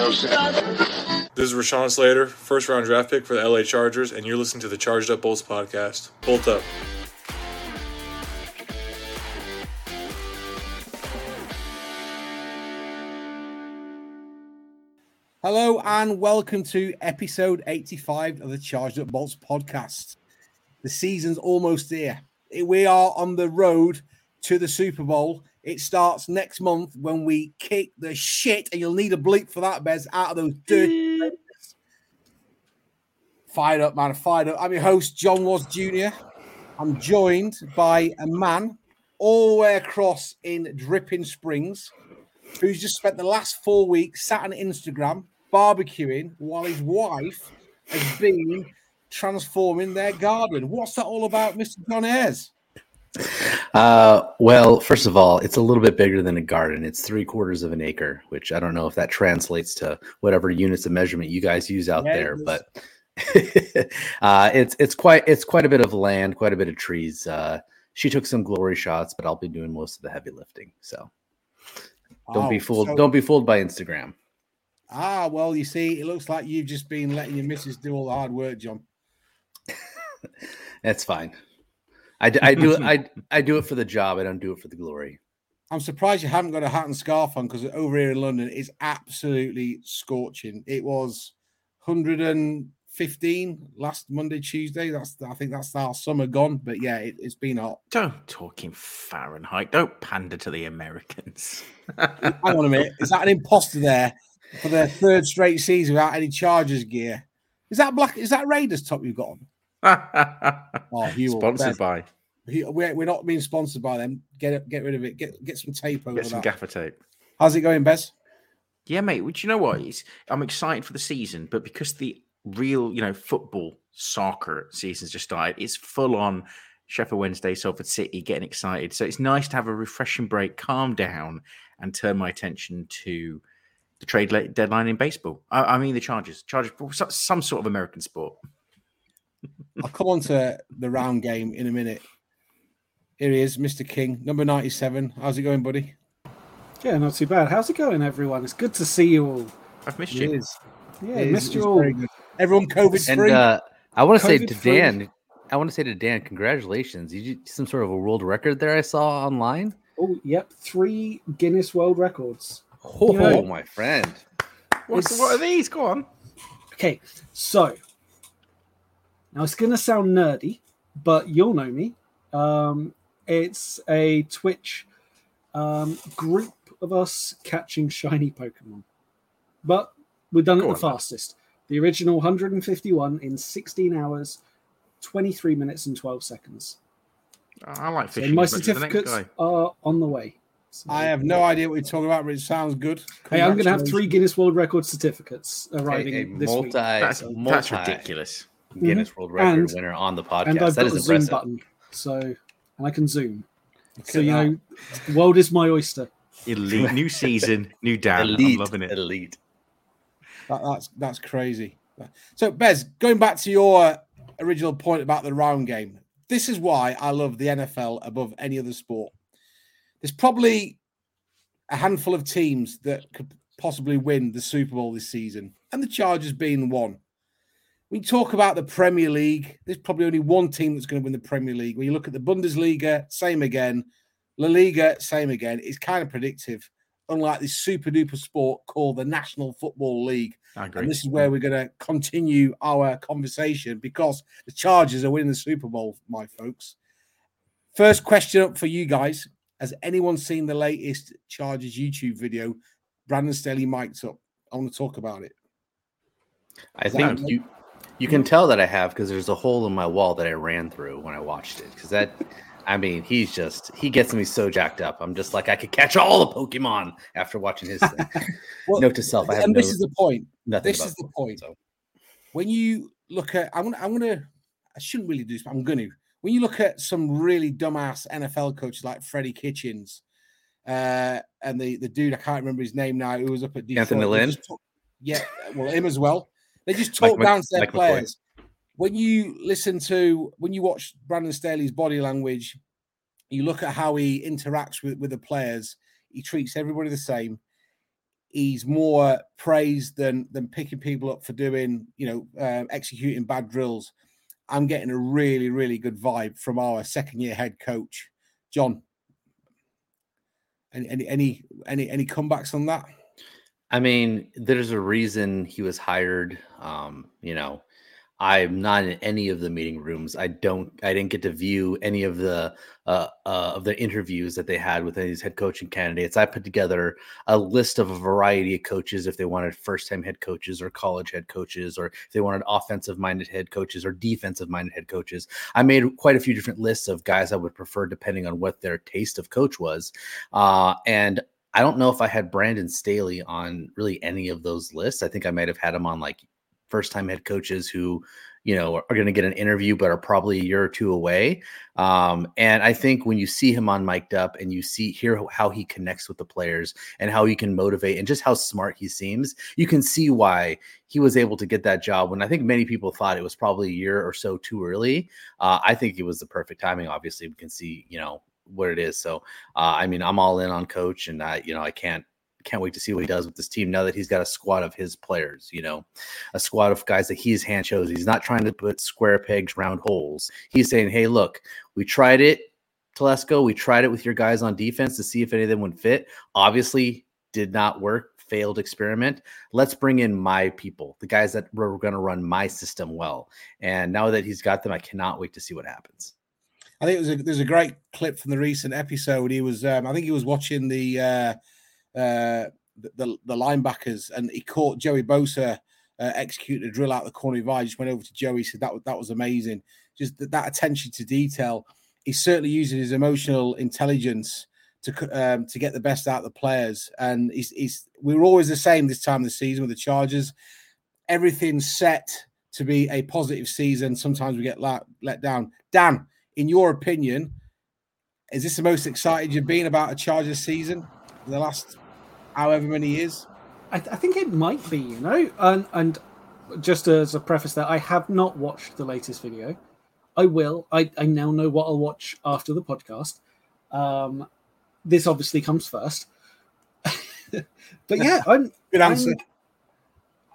This is Rashawn Slater, first-round draft pick for the LA Chargers, and you're listening to the Charged Up Bolts podcast. Bolt up. Hello and welcome to episode 85 of the Charged Up Bolts podcast. The season's almost here. We are on the road to the Super Bowl. It starts next month when we kick the shit, and you'll need a bleep for that, Bez, out of those dirty Raiders. Fired up, man. Fired up. I'm your host, John Was Jr. I'm joined by a man all the way across in Dripping Springs who's just spent the last 4 weeks sat on Instagram barbecuing while his wife has been transforming their garden. What's that all about, Mr. John Ayres? Well, first of all, it's a little bit bigger than a garden. It's 3/4 of an acre, which I don't know if that translates to whatever units of measurement you guys use out there, but it's quite a bit of land, quite a bit of trees. She took some glory shots, but I'll be doing most of the heavy lifting. So don't be fooled by Instagram. Ah, well, you see, it looks like you've just been letting your missus do all the hard work, John. That's fine. I do it for the job. I don't do it for the glory. I'm surprised you haven't got a hat and scarf on, because over here in London it's absolutely scorching. It was 115 last Monday, Tuesday. I think that's our summer gone. But yeah, it's been hot. Don't talk in Fahrenheit. Don't pander to the Americans. Hang on a minute. Is that an imposter there for their third straight season without any Chargers gear? Is that Raiders top you've got on? Oh, sponsored by. We're not being sponsored by them. Get rid of it. Get some tape over. Get some gaffer tape. How's it going, Bez? Yeah, mate. Well, do you know what? I'm excited for the season, but because the real, football soccer season's just started, it's full on. Sheffield Wednesday, Salford City, getting excited. So it's nice to have a refreshing break, calm down, and turn my attention to the trade deadline in baseball. I mean, the Chargers, some sort of American sport. I'll come on to the round game in a minute. Here he is, Mr. King, number 97. How's it going, buddy? Yeah, not too bad. How's it going, everyone? It's good to see you all. I've missed you. It is. Yeah, missed you all. Everyone COVID-free. I want to say to Dan, congratulations. You did some sort of a world record there I saw online. Oh, yep. 3 Guinness World Records. Oh, my friend. What are these? Go on. Okay, so... Now, it's going to sound nerdy, but you'll know me. It's a Twitch group of us catching shiny Pokemon. But we've done it the fastest. The original 151 in 16 hours, 23 minutes and 12 seconds. I like fishing. So my certificates are on the way. So I have no idea what you're talking about, but it sounds good. Hey, I'm going to have 3 Guinness World Record certificates arriving this week. That's ridiculous. Guinness World Record winner on the podcast. And I've got a Zoom button, and I can Zoom. So the world is my oyster. Elite, new season, new Dan. Elite. I'm loving it. Elite. That's crazy. So Bez, going back to your original point about the round game, this is why I love the NFL above any other sport. There's probably a handful of teams that could possibly win the Super Bowl this season, and the Chargers being one. We talk about the Premier League. There's probably only one team that's going to win the Premier League. When you look at the Bundesliga, same again. La Liga, same again. It's kind of predictive, unlike this super-duper sport called the National Football League. I agree. And this is where we're going to continue our conversation, because the Chargers are winning the Super Bowl, my folks. First question up for you guys. Has anyone seen the latest Chargers YouTube video? Brandon Staley mic'd up. I want to talk about it. You can tell that I have, because there's a hole in my wall that I ran through when I watched it. Because he gets me so jacked up. I'm just like, I could catch all the Pokemon after watching his thing. Note to self, this is the point. This is the point. So. When you look at, I shouldn't really do this, but I'm going to. When you look at some really dumbass NFL coaches like Freddie Kitchens, and the dude, I can't remember his name now, who was up at Detroit. Anthony Lynn? Yeah, well, him as well. They just talk down to their players. McCoy. When you watch Brandon Staley's body language, you look at how he interacts with the players. He treats everybody the same. he's more praised than picking people up for doing, executing bad drills. I'm getting a really, really good vibe from our second-year head coach, John. Any comebacks on that? I mean, there's a reason he was hired. I'm not in any of the meeting rooms. I didn't get to view any of the interviews that they had with any of these head coaching candidates. I put together a list of a variety of coaches if they wanted first-time head coaches or college head coaches, or if they wanted offensive-minded head coaches or defensive-minded head coaches. I made quite a few different lists of guys I would prefer depending on what their taste of coach was. And I don't know if I had Brandon Staley on really any of those lists. I think I might have had him on like first-time head coaches who, are going to get an interview but are probably a year or two away. And I think when you see him on mic'd up and you hear how he connects with the players and how he can motivate and just how smart he seems, you can see why he was able to get that job when I think many people thought it was probably a year or so too early. I think it was the perfect timing. Obviously, we can see, what it is. So, I'm all in on coach, and I can't wait to see what he does with this team now that he's got a squad of his players, a squad of guys that he's hand chose. He's not trying to put square pegs round holes. He's saying, hey, look, we tried it, Telesco. We tried it with your guys on defense to see if any of them would fit. Obviously did not work, failed experiment. Let's bring in my people, the guys that were going to run my system well. And now that he's got them, I cannot wait to see what happens. I think there's a great clip from the recent episode. He was, I think he was watching the linebackers, and he caught Joey Bosa execute a drill out the corner of his eye. Just went over to Joey, said that was amazing. Just that attention to detail. He's certainly using his emotional intelligence to get the best out of the players. And we were always the same this time of the season with the Chargers. Everything's set to be a positive season. Sometimes we get let down. Dan, in your opinion, is this the most excited you've been about a Chargers season in the last however many years? I think it might be, and just as a preface there, I have not watched the latest video. I will. I now know what I'll watch after the podcast. This obviously comes first. But yeah, good answer.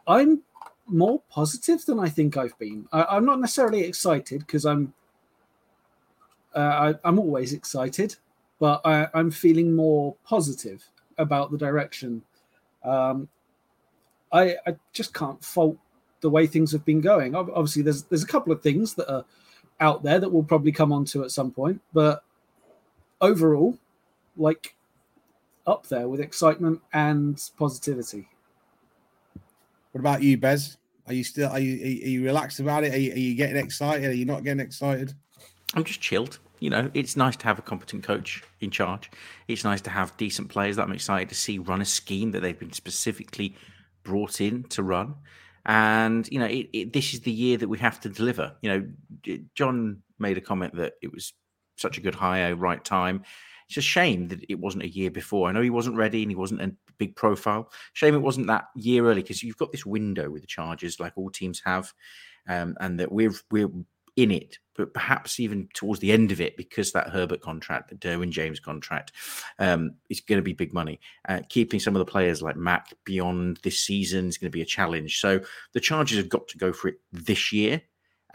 I'm more positive than I think I've been. I'm not necessarily excited because I'm always excited, but I'm feeling more positive about the direction. I just can't fault the way things have been going. Obviously, there's a couple of things that are out there that we'll probably come onto at some point, but overall, like up there with excitement and positivity. What about you, Bez? Are you relaxed about it? Are you getting excited? Are you not getting excited? I'm just chilled. It's nice to have a competent coach in charge. It's nice to have decent players that I'm excited to see run a scheme that they've been specifically brought in to run. And, this is the year that we have to deliver. John made a comment that it was such a good hire, right time. It's a shame that it wasn't a year before. I know he wasn't ready and he wasn't a big profile. Shame it wasn't that year early, because you've got this window with the Chargers, like all teams have, and that we're in it, but perhaps even towards the end of it, because that Herbert contract, the Derwin James contract, is going to be big money. Keeping some of the players like Mac beyond this season is going to be a challenge. So the Chargers have got to go for it this year,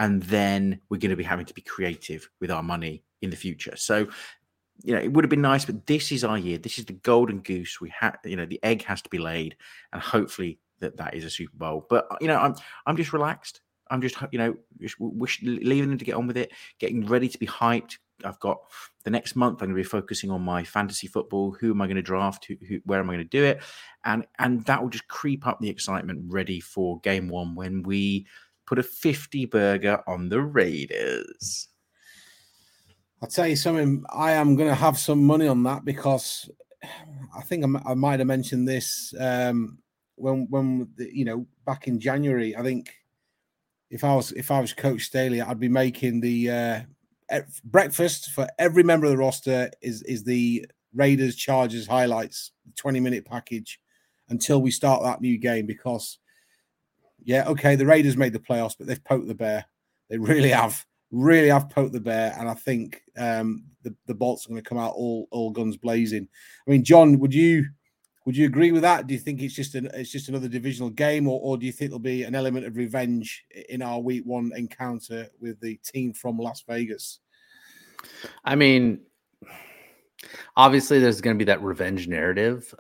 and then we're going to be having to be creative with our money in the future. So, it would have been nice, but this is our year. This is the golden goose. We have, the egg has to be laid, and hopefully that is a Super Bowl. But, I'm just relaxed. I'm just, leaving them to get on with it, getting ready to be hyped. I've got the next month. I'm going to be focusing on my fantasy football. Who am I going to draft? Where am I going to do it? And that will just creep up the excitement, ready for game one when we put a 50 burger on the Raiders. I'll tell you something. I am going to have some money on that, because I think I might have mentioned this when back in January. I think, If I was Coach Staley, I'd be making the breakfast for every member of the roster is the Raiders Chargers highlights, 20-minute package, until we start that new game. Because, the Raiders made the playoffs, but they've poked the bear. They really have poked the bear, and I think the Bolts are going to come out all guns blazing. I mean, John, would you Would you agree with that? Do you think it's just another divisional game, or do you think there'll be an element of revenge in our week one encounter with the team from Las Vegas? I mean, obviously there's going to be that revenge narrative.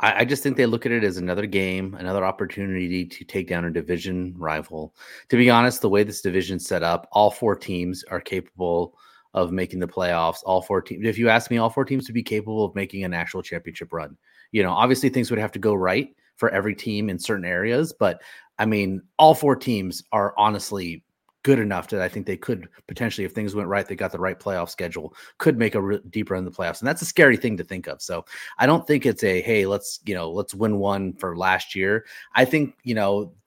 I just think they look at it as another game, another opportunity to take down a division rival. To be honest, the way this division's set up, all four teams are capable of making the playoffs. All four teams, if you ask me, all four teams would be capable of making a national championship run. You know, obviously things would have to go right for every team in certain areas, but I mean, all four teams are honestly good enough that I think they could potentially, if things went right, they got the right playoff schedule, could make a deep run in the playoffs. And that's a scary thing to think of. So I don't think it's a, hey, let's win one for last year. I think,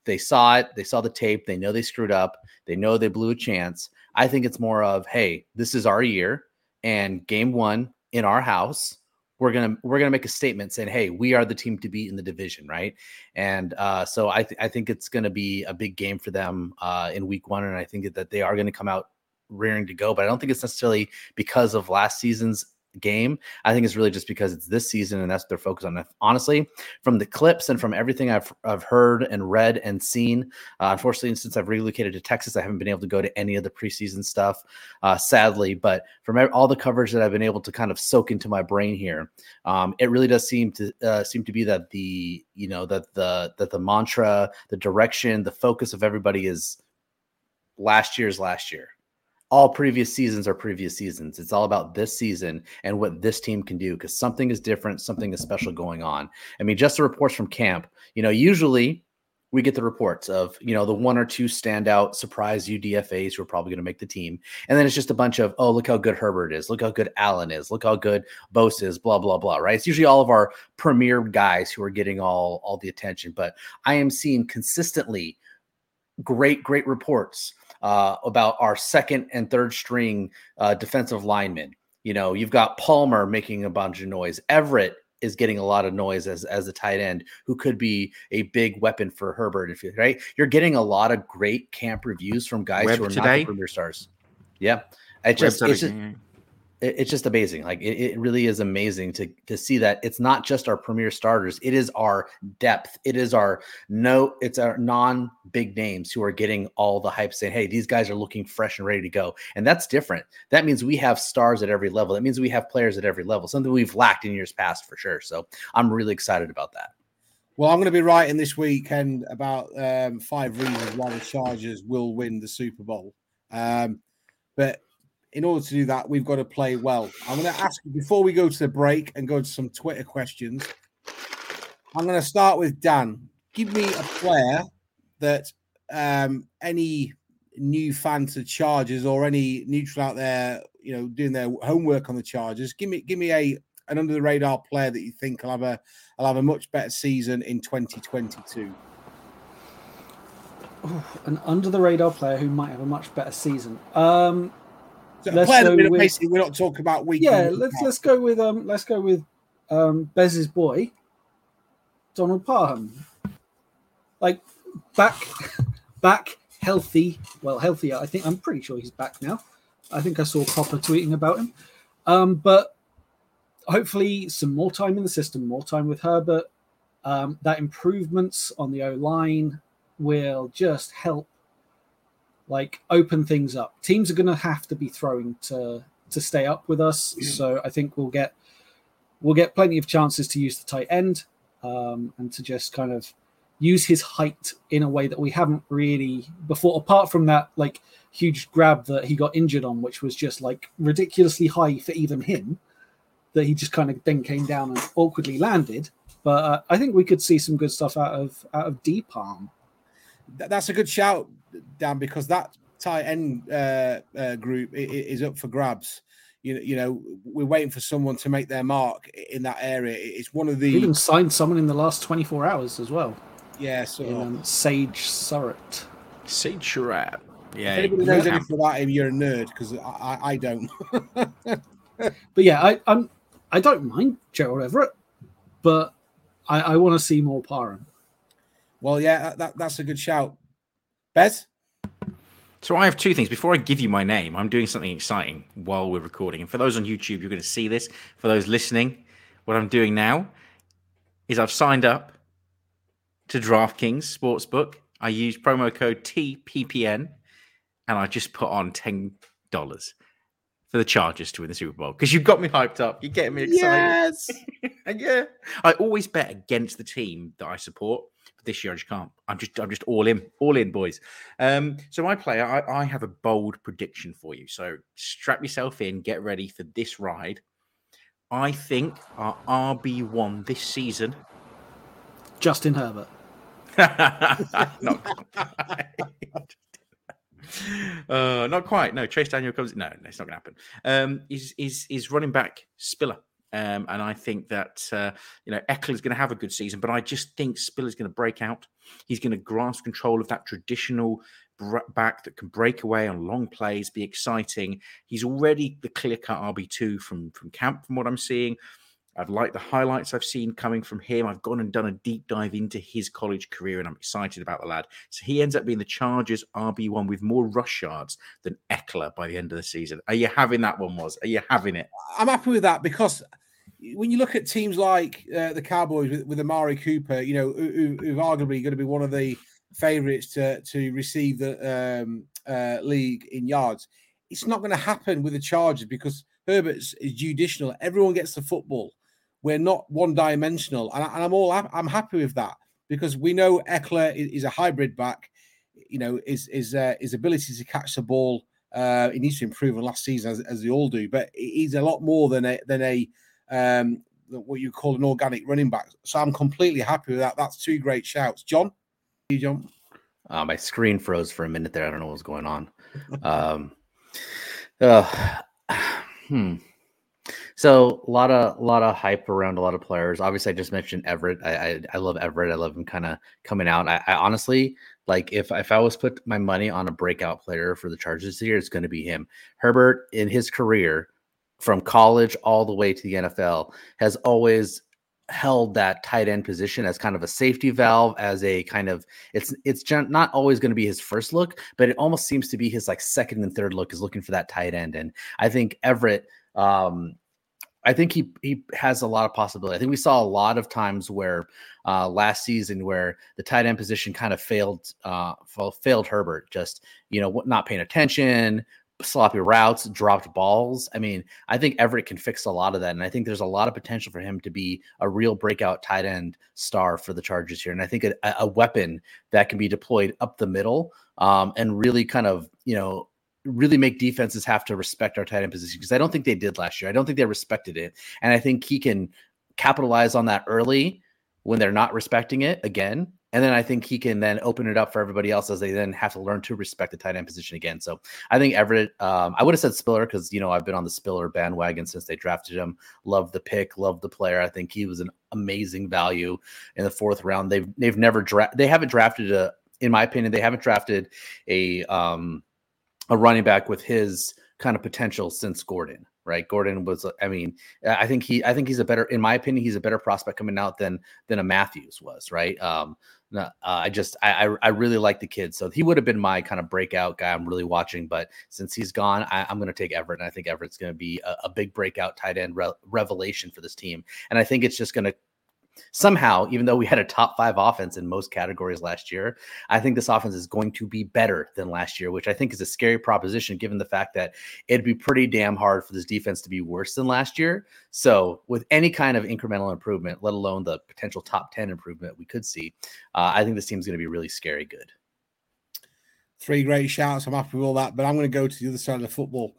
they saw it, they saw the tape, they know they screwed up, they know they blew a chance. I think it's more of, hey, this is our year, and game one in our house, we're gonna make a statement saying, hey, we are the team to beat in the division, right? And so I think it's gonna be a big game for them in week one, and I think that they are gonna come out rearing to go. But I don't think it's necessarily because of last season's game. I think it's really just because it's this season, and that's what they're focused on. Honestly, from the clips and from everything I've heard and read and seen, unfortunately, since I've relocated to Texas, I haven't been able to go to any of the preseason stuff, sadly. But from all the coverage that I've been able to kind of soak into my brain here, it really does seem to be that the mantra, the direction, the focus of everybody is last year's last year. All previous seasons are previous seasons. It's all about this season and what this team can do, because something is different, something is special going on. I mean, just the reports from camp, usually we get the reports of, the one or two standout surprise UDFAs who are probably going to make the team. And then it's just a bunch of, oh, look how good Herbert is. Look how good Allen is. Look how good Bosa is, blah, blah, blah, right? It's usually all of our premier guys who are getting all the attention. But I am seeing consistently great reports about our second and third string defensive linemen. You've got Palmer making a bunch of noise. Everett is getting a lot of noise as a tight end who could be a big weapon for Herbert. Right? You're getting a lot of great camp reviews from guys who are not the premier stars. Yeah. It's just amazing. Like it really is amazing to see that it's not just our premier starters. It is our depth. It is our non-big names who are getting all the hype saying, hey, these guys are looking fresh and ready to go. And that's different. That means we have stars at every level. That means we have players at every level, something we've lacked in years past for sure. So I'm really excited about that. Well, I'm going to be writing this weekend about 5 reasons why the Chargers will win the Super Bowl. But in order to do that, we've got to play well. I'm going to ask you, before we go to the break and go to some Twitter questions, I'm going to start with Dan. Give me a player that any new fan to Chargers or any neutral out there, doing their homework on the Chargers, give me an under the radar player that you think will have a much better season in 2022. An under the radar player who might have a much better season. We're not talking about week. Yeah, let's go with Bez's boy, Donald Parham. Like back healthy. Well, healthier. I think I'm pretty sure he's back now. I think I saw Copper tweeting about him. But hopefully some more time in the system, more time with Herbert. That improvements on the O line will just help. Open things up. Teams are going to have to be throwing to stay up with us. So I think we'll get plenty of chances to use the tight end and to just kind of use his height in a way that we haven't really before, apart from that, huge grab that he got injured on, which was just, ridiculously high for even him, that he just kind of then came down and awkwardly landed. But I think we could see some good stuff out of Deep Arm. That's a good shout, Dan, because that tight end group is up for grabs. We're waiting for someone to make their mark in that area. It's one of the... We even signed someone in the last 24 hours as well. Yeah, so... Sage Surratt. Yeah. If anybody knows anything about him, you're a nerd, because I don't. But yeah, I don't mind Gerald Everett, but I want to see more Parham. Well, yeah, that's a good shout. Bez? So I have two things. Before I give you my name, I'm doing something exciting while we're recording. And for those on YouTube, you're going to see this. For those listening, what I'm doing now is I've signed up to DraftKings Sportsbook. I use promo code TPPN, and I just put on $10 for the Chargers to win the Super Bowl. Because you've got me hyped up. You're getting me excited. Yes! Yeah. I always bet against the team that I support. But this year, I just can't. I'm just all in. All in, boys. So my player, I have a bold prediction for you. So strap yourself in. Get ready for this ride. I think our RB1 this season... Justin Herbert. Not quite. No, Chase Daniel comes. No, it's not going to happen. Is running back Spiller, and I think that Eckler is going to have a good season, but I just think Spiller is going to break out. He's going to grasp control of that traditional back that can break away on long plays, be exciting. He's already the clear-cut RB2 from camp, from what I'm seeing. I've liked the highlights I've seen coming from him. I've gone and done a deep dive into his college career, and I'm excited about the lad. So he ends up being the Chargers RB1 with more rush yards than Eckler by the end of the season. Are you having that one, Woz? Are you having it? I'm happy with that because when you look at teams like the Cowboys with Amari Cooper, who've arguably going to be one of the favourites to receive the league in yards, it's not going to happen with the Chargers because Herbert's is judicial. Everyone gets the football. We're not one-dimensional, and I'm happy with that because we know Eckler is a hybrid back. His ability to catch the ball, he needs to improve on last season as they all do. But he's a lot more than what you call an organic running back. So I'm completely happy with that. That's two great shouts, John. You, John. My screen froze for a minute there. I don't know what was going on. So a lot of hype around a lot of players. Obviously, I just mentioned Everett. I love Everett. I love him kind of coming out. I honestly, like, if I was put my money on a breakout player for the Chargers this year, it's going to be him. Herbert, in his career, from college all the way to the NFL, has always held that tight end position as kind of a safety valve, as a kind of it's not always going to be his first look, but it almost seems to be his like second and third look is looking for that tight end. And I think Everett, I think he has a lot of possibility. I think we saw a lot of times where last season where the tight end position kind of failed Herbert, just not paying attention, sloppy routes, dropped balls. I mean, I think Everett can fix a lot of that. And I think there's a lot of potential for him to be a real breakout tight end star for the Chargers here. And I think a weapon that can be deployed up the middle and really kind of, really make defenses have to respect our tight end position, because I don't think they did last year. I don't think they respected it. And I think he can capitalize on that early when they're not respecting it again. And then I think he can then open it up for everybody else as they then have to learn to respect the tight end position again. So I think Everett, I would have said Spiller because, I've been on the Spiller bandwagon since they drafted him. Love the pick, love the player. I think he was an amazing value in the fourth round. They've never drafted, they haven't drafted a, in my opinion, they haven't drafted a running back with his kind of potential since Gordon. Right. Gordon was, I think he's a better, in my opinion, he's a better prospect coming out than a Matthews was. Right. I really like the kid. So he would have been my kind of breakout guy I'm really watching. But since he's gone, I'm going to take Everett. And I think Everett's going to be a big breakout tight end revelation for this team. And I think it's just going to somehow, even though we had a top five offense in most categories last year, I think this offense is going to be better than last year, which I think is a scary proposition given the fact that it'd be pretty damn hard for this defense to be worse than last year. So with any kind of incremental improvement, let alone the potential top 10 improvement we could see, I think this team's going to be really scary good. Three great shouts. I'm happy with all that, but I'm going to go to the other side of the football.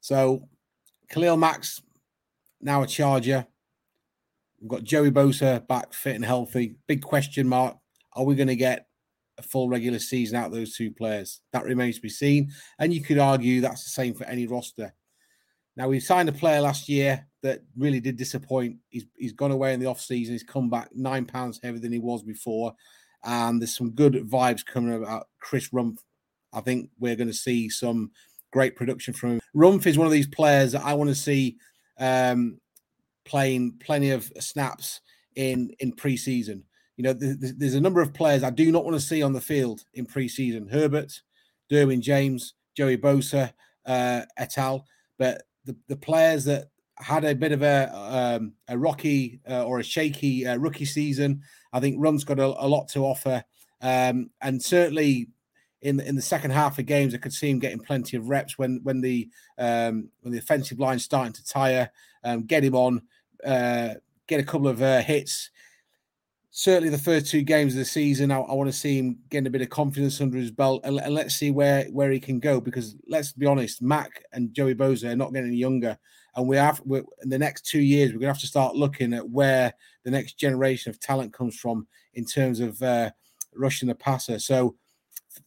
So Khalil Mack's now a Charger. We've got Joey Bosa back fit and healthy. Big question mark. Are we going to get a full regular season out of those two players? That remains to be seen. And you could argue that's the same for any roster. Now, we signed a player last year that really did disappoint. He's gone away in the offseason. He's come back 9 pounds heavier than he was before. And there's some good vibes coming about Chris Rumpf. I think we're going to see some great production from him. Rumpf is one of these players that I want to see playing plenty of snaps in preseason. There's a number of players I do not want to see on the field in preseason. Herbert, Derwin James, Joey Bosa, et al. But the players that had a bit of a rocky or a shaky rookie season. I think Run's got a lot to offer, and certainly in the second half of games, I could see him getting plenty of reps when the offensive line's starting to tire. Get him on, get a couple of hits. Certainly, the first two games of the season, I want to see him getting a bit of confidence under his belt, and let's see where he can go. Because let's be honest, Mac and Joey Bosa are not getting any younger, and we're in the next 2 years we're going to have to start looking at where the next generation of talent comes from in terms of rushing the passer. So,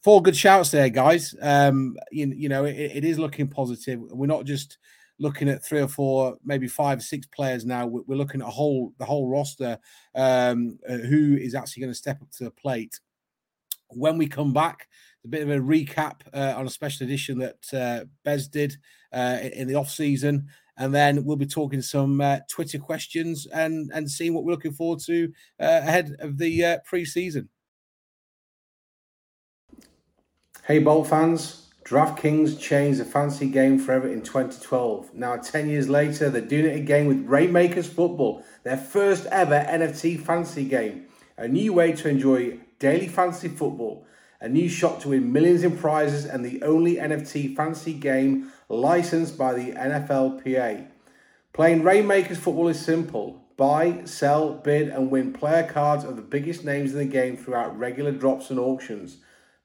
four good shouts there, guys. It is looking positive. We're not just looking at 3 or 4, maybe 5 or 6 players now. We're looking at the whole roster, who is actually going to step up to the plate. When we come back, a bit of a recap on a special edition that Bez did in the off-season. And then we'll be talking some Twitter questions and seeing what we're looking forward to ahead of the pre-season. Hey, Bolt fans. DraftKings changed the fantasy game forever in 2012. Now, 10 years later, they're doing it again with Rainmakers Football, their first ever NFT fantasy game. A new way to enjoy daily fantasy football, a new shot to win millions in prizes, and the only NFT fantasy game licensed by the NFLPA. Playing Rainmakers Football is simple. Buy, sell, bid, and win player cards of the biggest names in the game throughout regular drops and auctions.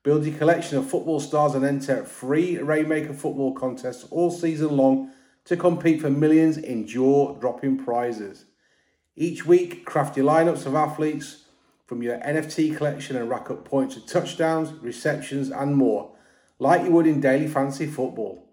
Build your collection of football stars and enter free Rainmaker football contests all season long to compete for millions in jaw-dropping prizes. Each week, craft your lineups of athletes from your NFT collection and rack up points for touchdowns, receptions, and more, like you would in daily fantasy football.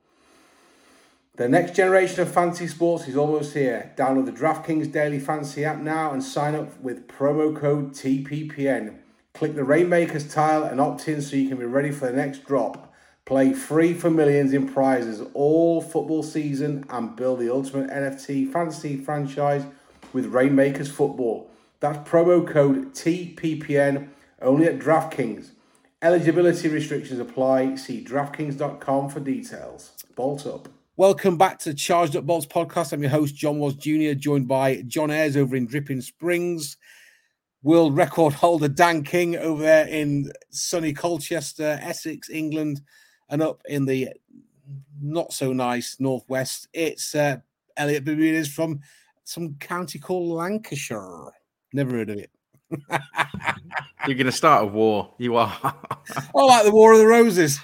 The next generation of fantasy sports is almost here. Download the DraftKings Daily Fantasy app now and sign up with promo code TPPN. Click the Rainmakers tile and opt in so you can be ready for the next drop. Play free for millions in prizes all football season and build the ultimate NFT fantasy franchise with Rainmakers Football. That's promo code TPPN only at DraftKings. Eligibility restrictions apply. See DraftKings.com for details. Bolt up. Welcome back to Charged Up Bolts podcast. I'm your host, John Was Jr., joined by John Ayres over in Dripping Springs. World record holder Dan King over there in sunny Colchester, Essex, England, and up in the not-so-nice northwest, it's Elliot Bermudez from some county called Lancashire. Never heard of it. You're going to start a war. You are. Oh, like the War of the Roses.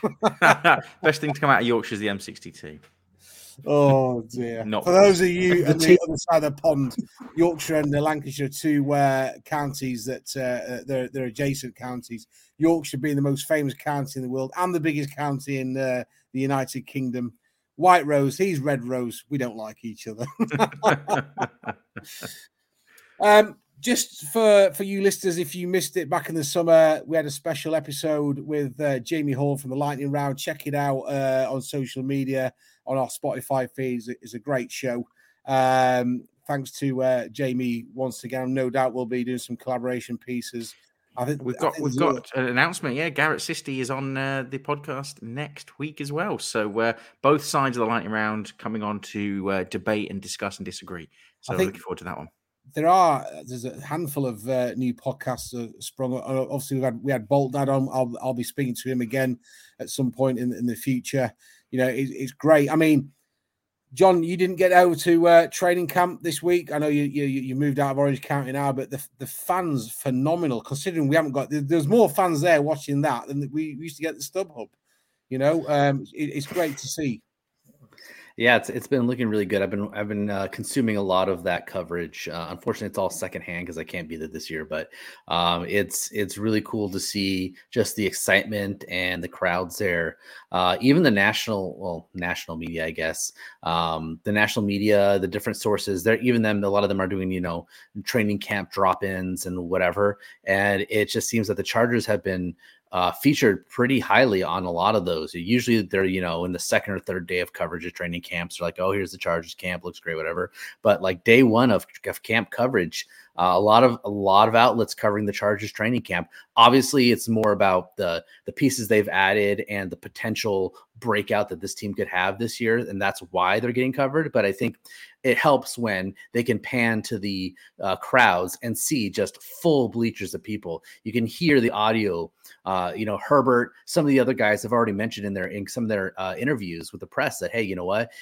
Best thing to come out of Yorkshire is the M62. Oh dear! Not for those of you on the other side of the pond, Yorkshire and the Lancashire are two counties that they're adjacent counties. Yorkshire being the most famous county in the world and the biggest county in the United Kingdom. White Rose, he's Red Rose. We don't like each other. Just for you listeners, if you missed it back in the summer, we had a special episode with Jamie Hall from the Lightning Round. Check it out on social media. On our Spotify feeds is a great show. Thanks to Jamie once again. No doubt we'll be doing some collaboration pieces. I think we've got an announcement. Yeah, Garrett Sisty is on the podcast next week as well. So both sides of the Lightning Round coming on to debate and discuss and disagree. So I'm looking forward to that one. There's a handful of new podcasts sprung up. Obviously, we had Bolt Dad on. I'll be speaking to him again at some point in the future. You know, it's great. I mean, John, you didn't get over to training camp this week. I know you moved out of Orange County now, but the fans phenomenal. Considering we haven't got, there's more fans there watching that than we used to get at the StubHub. You know, it's great to see. Yeah, it's been looking really good. I've been consuming a lot of that coverage. Unfortunately, it's all secondhand because I can't be there this year. But it's really cool to see just the excitement and the crowds there. Even the national media, I guess. The national media, the different sources. A lot of them are doing training camp drop-ins and whatever. And it just seems that the Chargers have been featured pretty highly on a lot of those. Usually they're, in the second or third day of coverage of training camps, they're like, oh, here's the Chargers camp, looks great, whatever. But like day one of camp coverage, A lot of outlets covering the Chargers training camp. Obviously, it's more about the pieces they've added and the potential breakout that this team could have this year, and that's why they're getting covered. But I think it helps when they can pan to the crowds and see just full bleachers of people. You can hear the audio. Herbert, some of the other guys have already mentioned in some of their interviews with the press that, hey, you know what?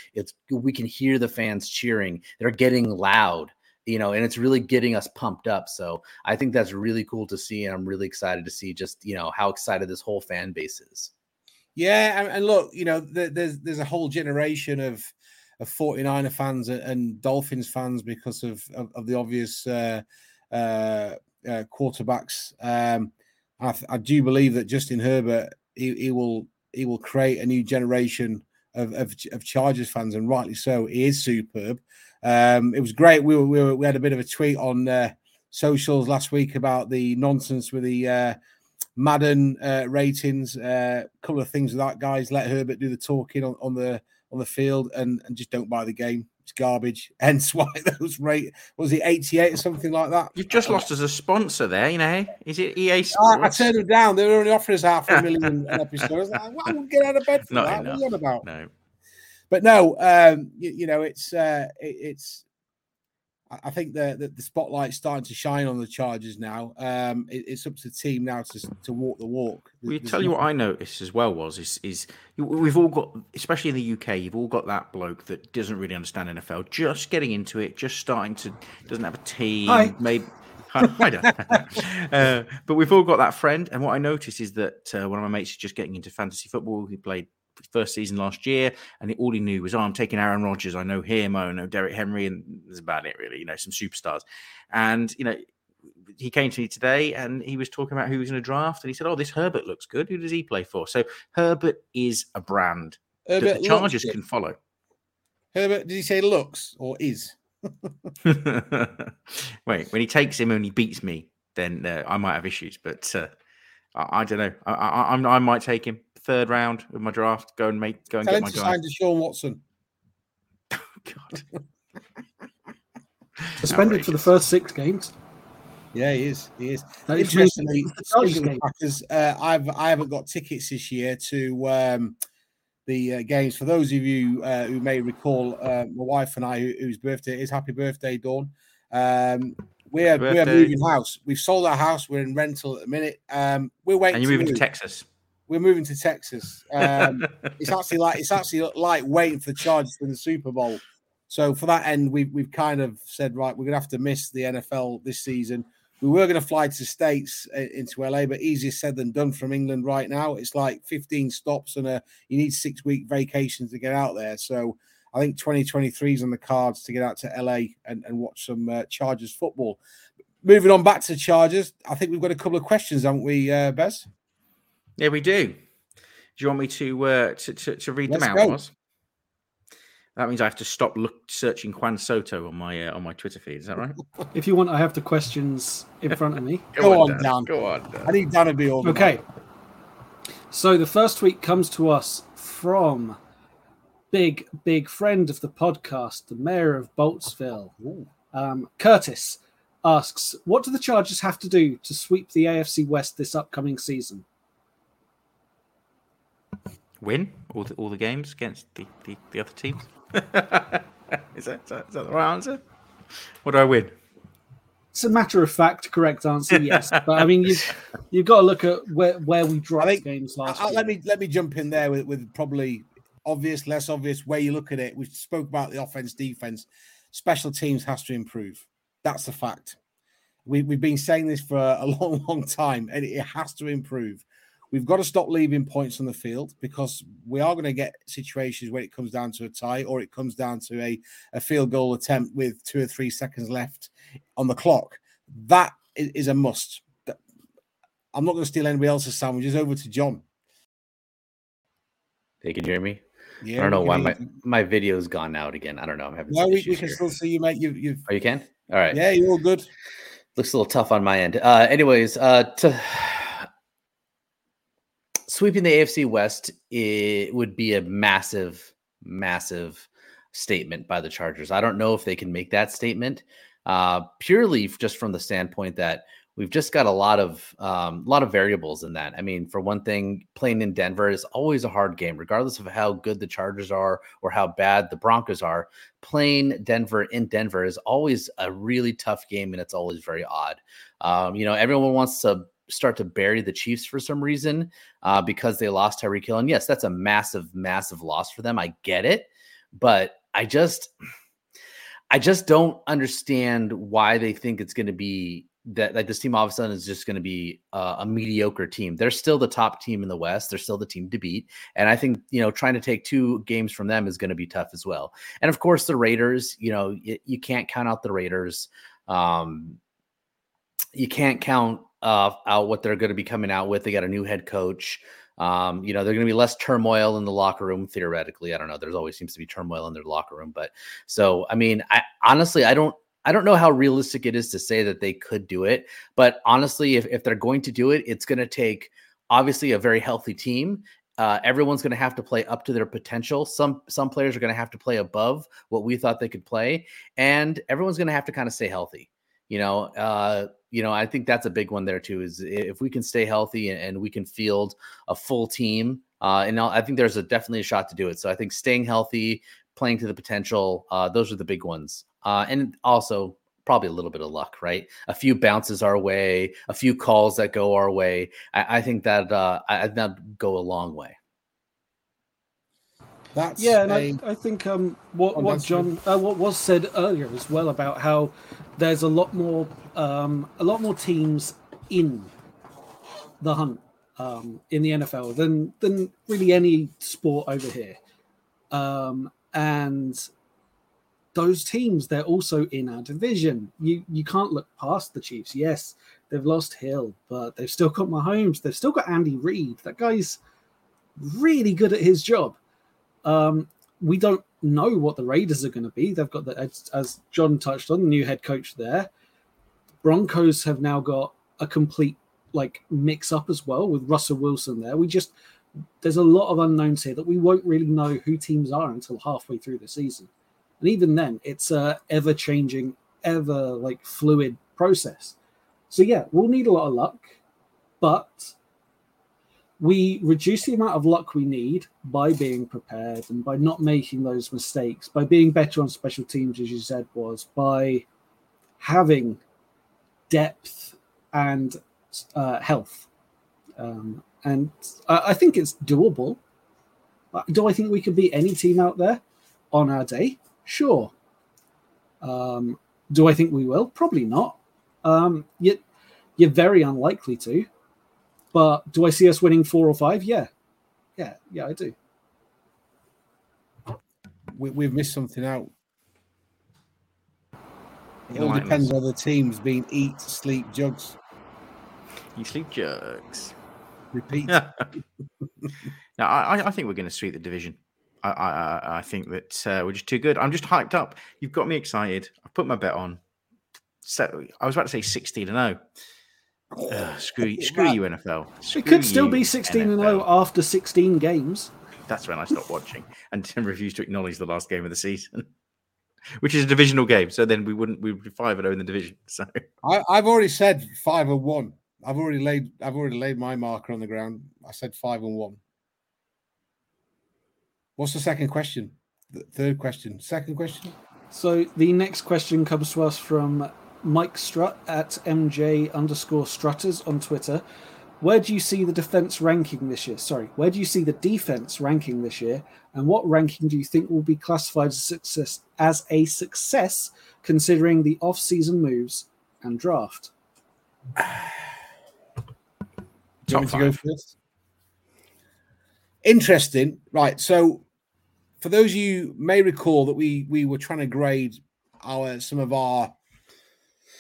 We can hear the fans cheering. They're getting loud. And it's really getting us pumped up. So I think that's really cool to see. And I'm really excited to see just, how excited this whole fan base is. Yeah. And look, there's a whole generation of 49er fans and Dolphins fans because of the obvious quarterbacks. I do believe that Justin Herbert, he will create a new generation of Chargers fans, and rightly so. He is superb. It was great. We had a bit of a tweet on socials last week about the nonsense with the Madden ratings. A couple of things with that, guys. Let Herbert do the talking on the field, and just don't buy the game. It's garbage. Hence why those rate was it 88 or something like that. You've just lost us a sponsor there. Is it EA Sports? I turned them down. They were only offering us $500,000 an episode. I was like, well, I wouldn't get out of bed for not that. Enough. What are you on about? No. But no, it's. I think the spotlight's starting to shine on the Chargers now. It's up to the team now to walk the walk. Well, tell you what I noticed as well is we've all got, especially in the UK, you've all got that bloke that doesn't really understand NFL, just getting into it, just starting to, doesn't have a team. Hi. Maybe. I don't know. But we've all got that friend. And what I noticed is that one of my mates is just getting into fantasy football. He played first season last year, and all he knew was, I'm taking Aaron Rodgers, I know him, I know Derek Henry, and that's about it, really, some superstars. And, he came to me today, and he was talking about who was in a draft, and he said, this Herbert looks good, who does he play for? So Herbert is a brand that the Chargers can follow. Herbert, did he say looks or is? Wait, when he takes him and he beats me, then I might have issues, but I don't know. I might take him. Third round of my draft, go and get my guy. Sign Deshaun Watson. Oh, God. Suspended for the first 6 games. Yeah, he is. Interestingly, I haven't got tickets this year to the games. For those of you who may recall, my wife and I, whose birthday is, happy birthday, Dawn. We are moving house. We've sold our house. We're in rental at the minute. We're waiting. And you're moving to Texas. We're moving to Texas. It's actually like waiting for the Chargers for the Super Bowl. So for that end, we've kind of said, right, we're going to have to miss the NFL this season. We were going to fly to the States into LA, but easier said than done from England right now. It's like 15 stops and you need 6-week vacations to get out there. So I think 2023 is on the cards to get out to LA and watch some Chargers football. Moving on back to Chargers, I think we've got a couple of questions, haven't we, Bez? Yeah, we do. Do you want me to read them out? Oz? That means I have to stop searching Juan Soto on my Twitter feed. Is that right? If you want, I have the questions in front of me. Go on, Dan. Go on, Dan. I need Dan to be all okay. So the first tweet comes to us from big friend of the podcast, the mayor of Boltsville, Curtis, asks, "What do the Chargers have to do to sweep the AFC West this upcoming season?" Win all the games against the other teams. Is that the right answer? What do I win? It's a matter of fact, correct answer, yes. But I mean, you've got to look at where we dropped games last year. Let me jump in there with probably obvious, less obvious way you look at it. We spoke about the offense, defense, special teams has to improve. That's a fact. We've been saying this for a long time, and it has to improve. We've got to stop leaving points on the field because we are going to get situations where it comes down to a tie or it comes down to a field goal attempt with 2 or 3 seconds left on the clock. That is a must. I'm not going to steal anybody else's sandwiches. Over to John. Hey, can you hear me? Yeah, I don't know why my video's gone out again. I don't know. I'm having some issues. We can still see you, mate. Oh, you can? All right. Yeah, you're all good. Looks a little tough on my end. Sweeping the AFC West, it would be a massive, massive statement by the Chargers. I don't know if they can make that statement. purely just from the standpoint that we've just got a lot of variables in that. I mean, for one thing, playing in Denver is always a hard game, regardless of how good the Chargers are or how bad the Broncos are. Playing Denver in Denver is always a really tough game, and it's always very odd. You know, everyone wants to start to bury the Chiefs for some reason because they lost Tyreek Hill. And yes, that's a massive, massive loss for them. I get it, but I just don't understand why they think it's going to be that like this team all of a sudden is just going to be a mediocre team. They're still the top team in the West. They're still the team to beat. And I think, you know, trying to take two games from them is going to be tough as well. And of course the Raiders, you know, you can't count out the Raiders. You can't count out what they're going to be coming out with. They got a new head coach. You know, they're going to be less turmoil in the locker room, theoretically. I don't know. There's always seems to be turmoil in their locker room, but so, I mean, I honestly don't know how realistic it is to say that they could do it, but honestly, if they're going to do it, it's going to take obviously a very healthy team. Everyone's going to have to play up to their potential. Some players are going to have to play above what we thought they could play, and everyone's going to have to kind of stay healthy. You know, I think that's a big one there too, is if we can stay healthy and we can field a full team, and I think there's definitely a shot to do it. So I think staying healthy, playing to the potential, those are the big ones. And also probably a little bit of luck, right? A few bounces our way, a few calls that go our way. I think that that'd go a long way. That's I think what John what was said earlier as well about how there's a lot more teams in the hunt in the NFL than really any sport over here, and those teams, they're also in our division. You can't look past the Chiefs. Yes, they've lost Hill, but they've still got Mahomes. They've still got Andy Reid. That guy's really good at his job. We don't know what the Raiders are going to be. They've got, as John touched on, the new head coach there. Broncos have now got a complete mix up as well with Russell Wilson there. There's a lot of unknowns here that we won't really know who teams are until halfway through the season. And even then, it's a ever-changing, ever fluid process. So yeah, we'll need a lot of luck, but we reduce the amount of luck we need by being prepared and by not making those mistakes, by being better on special teams, as you said, by having depth and health. And I think it's doable. Do I think we could beat any team out there on our day? Sure. Do I think we will? Probably not. You're very unlikely to. But do I see us winning 4 or 5? Yeah, I do. We've missed something out. It all depends on the teams being eat, sleep, jugs. You sleep jugs. Repeat. No, I think we're going to sweep the division. I think that we're just too good. I'm just hyped up. You've got me excited. I've put my bet on. So I was about to say 16-0. Screw you, NFL. It could still be 16-0 after 16 games. That's when I stopped watching, and Tim refused to acknowledge the last game of the season, which is a divisional game. So then we would be 5-0 in the division. So I've already said 5-1. I've already laid my marker on the ground. I said 5-1. What's the second question? The third question. Second question. So the next question comes to us from Mike Strutt at MJ_Strutters on Twitter. Where do you see the defense ranking this year? Sorry, where do you see the defense ranking this year? And what ranking do you think will be classified as a success considering the off-season moves and draft? Do you want me to go first? Interesting. Right, so for those of you may recall that we were trying to grade some of our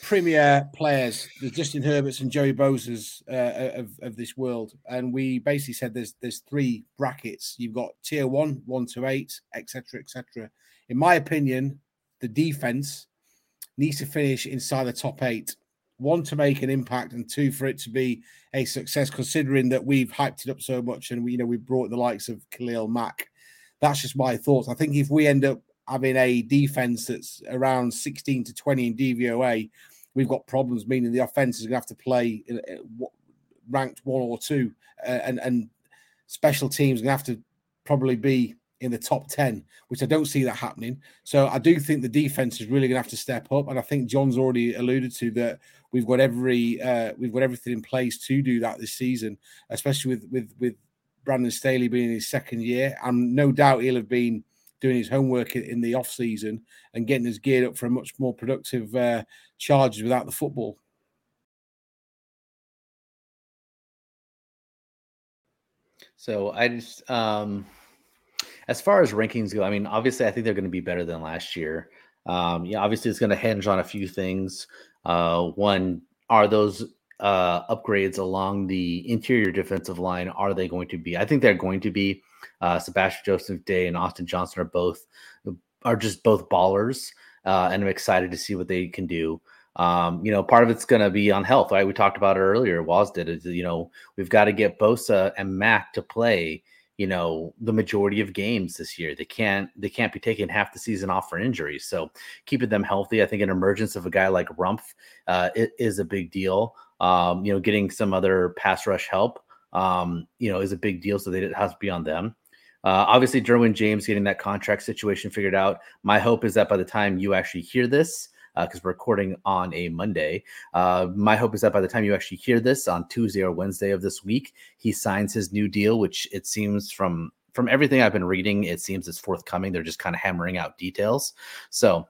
premier players, the Justin Herberts and Joey Bosa's of this world, and we basically said there's three brackets. You've got tier 1, 1 to 8, etc., etc. In my opinion, the defense needs to finish inside the top 8. 1 to make an impact, and 2 for it to be a success. Considering that we've hyped it up so much, and we brought the likes of Khalil Mack. That's just my thoughts. I think if we end up having a defense that's around 16 to 20 in DVOA, we've got problems, meaning the offense is going to have to play ranked one or two, and special teams are going to have to probably be in the top 10, which I don't see that happening. So I do think the defense is really going to have to step up, and I think John's already alluded to that. We've got everything in place to do that this season, especially with Brandon Staley being his second year, and no doubt he'll have been doing his homework in the off season and getting us geared up for a much more productive Chargers without the football. So I just. As far as rankings go, I mean, obviously, I think they're going to be better than last year. Obviously, it's going to hinge on a few things. One, are those upgrades along the interior defensive line, are they going to be? I think they're going to be. Sebastian Joseph-Day and Austin Johnson are just both ballers, and I'm excited to see what they can do. Part of it's going to be on health, right? We talked about it earlier. Waz did it. We've got to get Bosa and Mack to play the majority of games this year. They can't be taking half the season off for injuries. So keeping them healthy, I think an emergence of a guy like Rumpf is a big deal. Getting some other pass rush help, is a big deal. So they didn't have to be on them. Obviously, Derwin James getting that contract situation figured out. My hope is that by the time you actually hear this, because we're recording on a Monday. My hope is that by the time you actually hear this on Tuesday or Wednesday of this week, he signs his new deal, which it seems from everything I've been reading, it seems it's forthcoming. They're just kind of hammering out details. So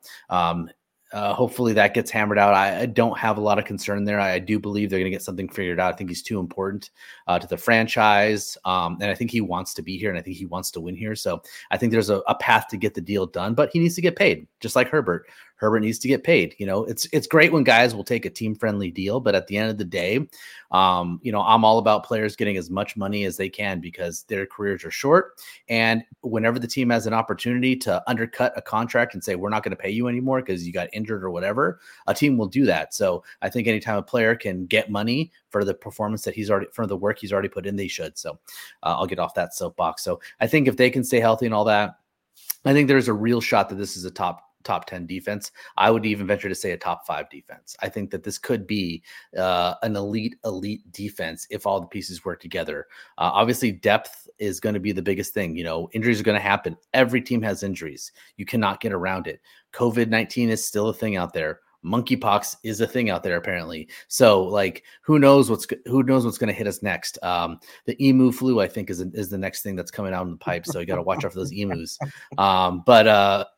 hopefully that gets hammered out. I don't have a lot of concern there. I do believe they're going to get something figured out. I think he's too important to the franchise. And I think he wants to be here, and I think he wants to win here. So I think there's a path to get the deal done, but he needs to get paid, just like Herbert. Herbert needs to get paid. It's great when guys will take a team-friendly deal, but at the end of the day, I'm all about players getting as much money as they can because their careers are short. And whenever the team has an opportunity to undercut a contract and say, we're not going to pay you anymore because you got injured or whatever, a team will do that. So I think anytime a player can get money for the performance that for the work he's already put in, they should. So I'll get off that soapbox. So I think if they can stay healthy and all that, I think there's a real shot that this is a top 10 defense. I would even venture to say a top 5 defense. I think that this could be an elite defense if all the pieces work together. Obviously, depth is going to be the biggest thing. Injuries are going to happen. Every team has injuries. You cannot get around it. COVID-19 is still a thing out there. Monkeypox is a thing out there, apparently. So, who knows what's going to hit us next? The emu flu, I think, is the next thing that's coming out in the pipe. So you got to watch out for those emus. People are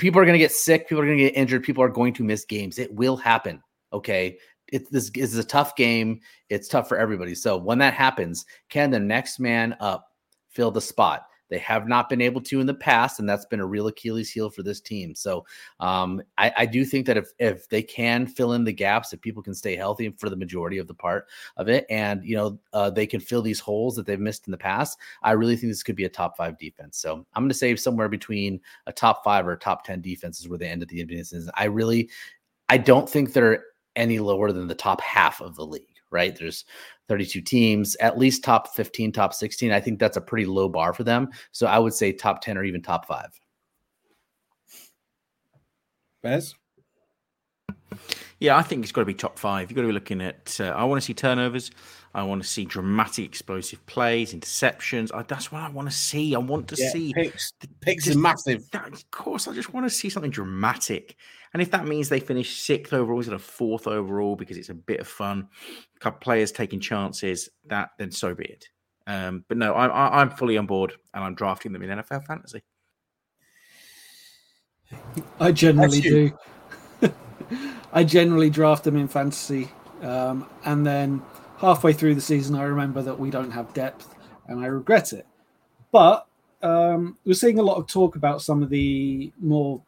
going to get sick. People are going to get injured. People are going to miss games. It will happen. Okay. This is a tough game. It's tough for everybody. So when that happens, can the next man up fill the spot? They have not been able to in the past, and that's been a real Achilles heel for this team. So I do think that if they can fill in the gaps, if people can stay healthy for the majority of the part of it, and they can fill these holes that they've missed in the past, I really think this could be a top 5 defense. So I'm going to say somewhere between a top 5 or a top 10 defense is where they end at the NBA season. I don't think they're any lower than the top half of the league. Right? There's 32 teams, at least top 15, top 16. I think that's a pretty low bar for them. So I would say top 10 or even top 5. Bez? Yeah, I think it's got to be top 5. You've got to be looking at, I want to see turnovers. I want to see dramatic, explosive plays, interceptions. That's what I want to see. I want to see. Picks is massive. Of course, I just want to see something dramatic. And if that means they finish 6th overall instead of 4th overall because it's a bit of fun, a couple players taking chances, then so be it. But no, I'm fully on board, and I'm drafting them in NFL fantasy. I generally do. I generally draft them in fantasy, and then halfway through the season, I remember that we don't have depth, and I regret it. But we're seeing a lot of talk about some of the more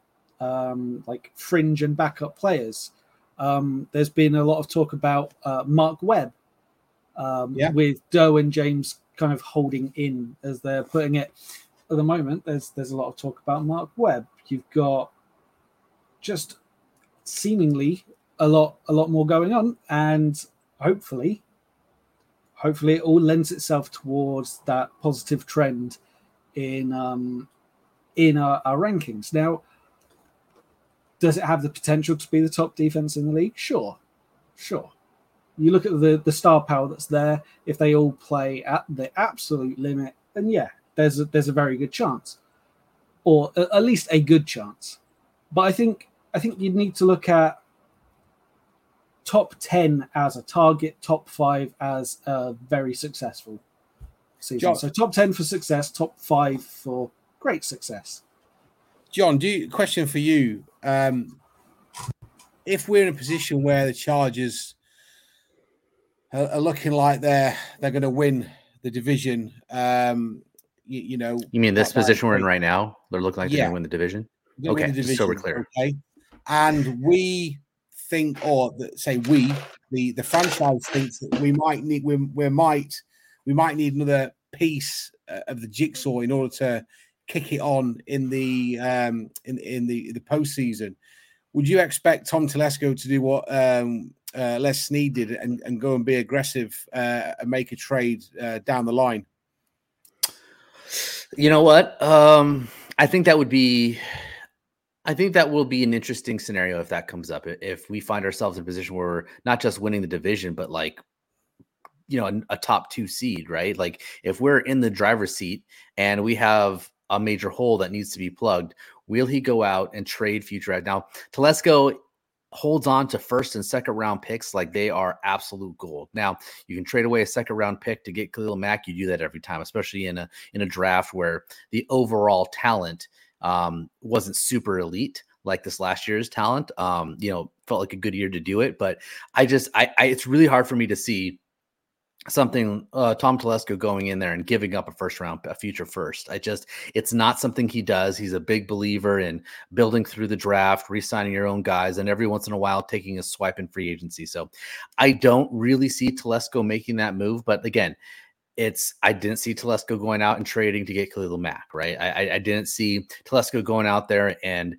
fringe and backup players. There's been a lot of talk about Mark Webb with Derwin James kind of holding in, as they're putting it at the moment. There's a lot of talk about Mark Webb. You've got just seemingly a lot more going on, and hopefully it all lends itself towards that positive trend in in our rankings. Now, does it have the potential to be the top defense in the league? Sure. You look at the star power that's there. If they all play at the absolute limit, then yeah, there's a very good chance, or at least a good chance. But I think you'd need to look at top 10 as a target, top 5 as a very successful season. John, so top 10 for success, top 5 for great success. John, question for you. If we're in a position where the Chargers are looking like they're going to win the division, you mean this position we're in right now? They're looking like they're going to win the division. Okay, so we're clear. Okay, and we think, or say the franchise thinks that we might need another piece of the jigsaw in order to kick it on in the in the postseason. Would you expect Tom Telesco to do what Les Snead did and go and be aggressive and make a trade down the line? You know what? I think that will be an interesting scenario if that comes up. If we find ourselves in a position where we're not just winning the division, but a top 2 seed, right? Like if we're in the driver's seat and we have a major hole that needs to be plugged, will he go out and trade future? Now, Telesco holds on to first and second round picks like they are absolute gold. Now, you can trade away a second round pick to get Khalil Mack. You do that every time, especially in a draft where the overall talent wasn't super elite like this last year's talent. Felt like a good year to do it, but I it's really hard for me to see something Tom Telesco going in there and giving up a future first. It's not something he does. He's a big believer in building through the draft, re-signing your own guys, and every once in a while taking a swipe in free agency. So I don't really see Telesco making that move, but again, I didn't see Telesco going out and trading to get Khalil Mack, right? I didn't see Telesco going out there and,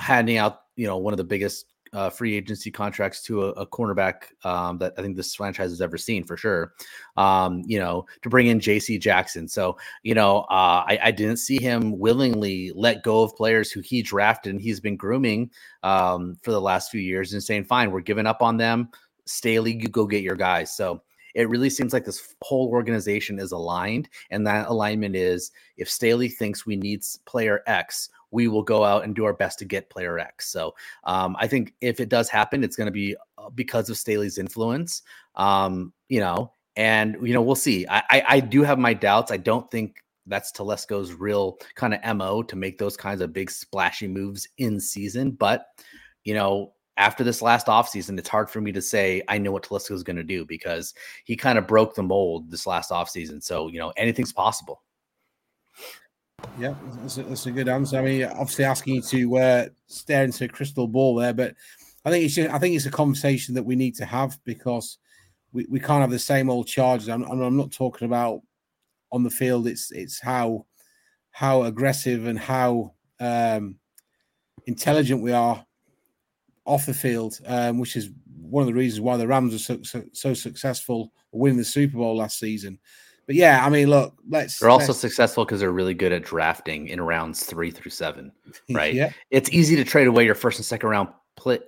handing out, one of the biggest free agency contracts to a cornerback that I think this franchise has ever seen for sure, to bring in JC Jackson. So, I didn't see him willingly let go of players who he drafted and he's been grooming for the last few years and saying, fine, we're giving up on them. Staley, you go get your guys. So it really seems like this whole organization is aligned, and that alignment is if Staley thinks we need player X, we will go out and do our best to get player X. So I think if it does happen, it's going to be because of Staley's influence, we'll see. I do have my doubts. I don't think that's Telesco's real kind of MO to make those kinds of big splashy moves in season. But, after this last offseason, it's hard for me to say I know what Telesco is going to do because he kind of broke the mold this last offseason. So, anything's possible. Yeah, that's a good answer. I mean, obviously asking you to stare into a crystal ball there, but I think it's a conversation that we need to have because we can't have the same old Chargers. I'm not talking about on the field. It's how aggressive and how intelligent we are off the field, which is one of the reasons why the Rams are so successful winning the Super Bowl last season. But yeah, I mean, look, they're also successful because they're really good at drafting in rounds 3 through 7, right? Yeah. It's easy to trade away your first and second round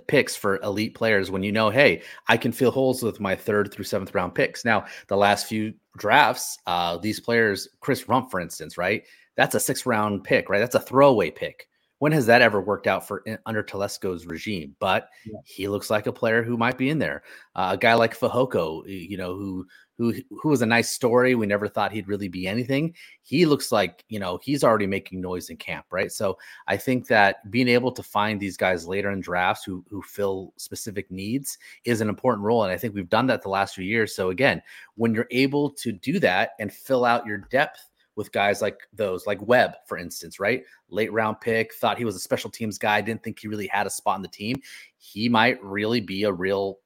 picks for elite players when hey, I can fill holes with my 3rd through 7th round picks. Now, the last few drafts, these players, Chris Rump, for instance, right? That's a 6th round pick, right? That's a throwaway pick. When has that ever worked out under Telesco's regime? But he looks like a player who might be in there. A guy like Fehoko, who was a nice story. We never thought he'd really be anything. He looks like, he's already making noise in camp, right? So I think that being able to find these guys later in drafts who fill specific needs is an important role. And I think we've done that the last few years. So again, when you're able to do that and fill out your depth with guys like those, like Webb, for instance, right? Late round pick, thought he was a special teams guy, didn't think he really had a spot on the team. He might really be a real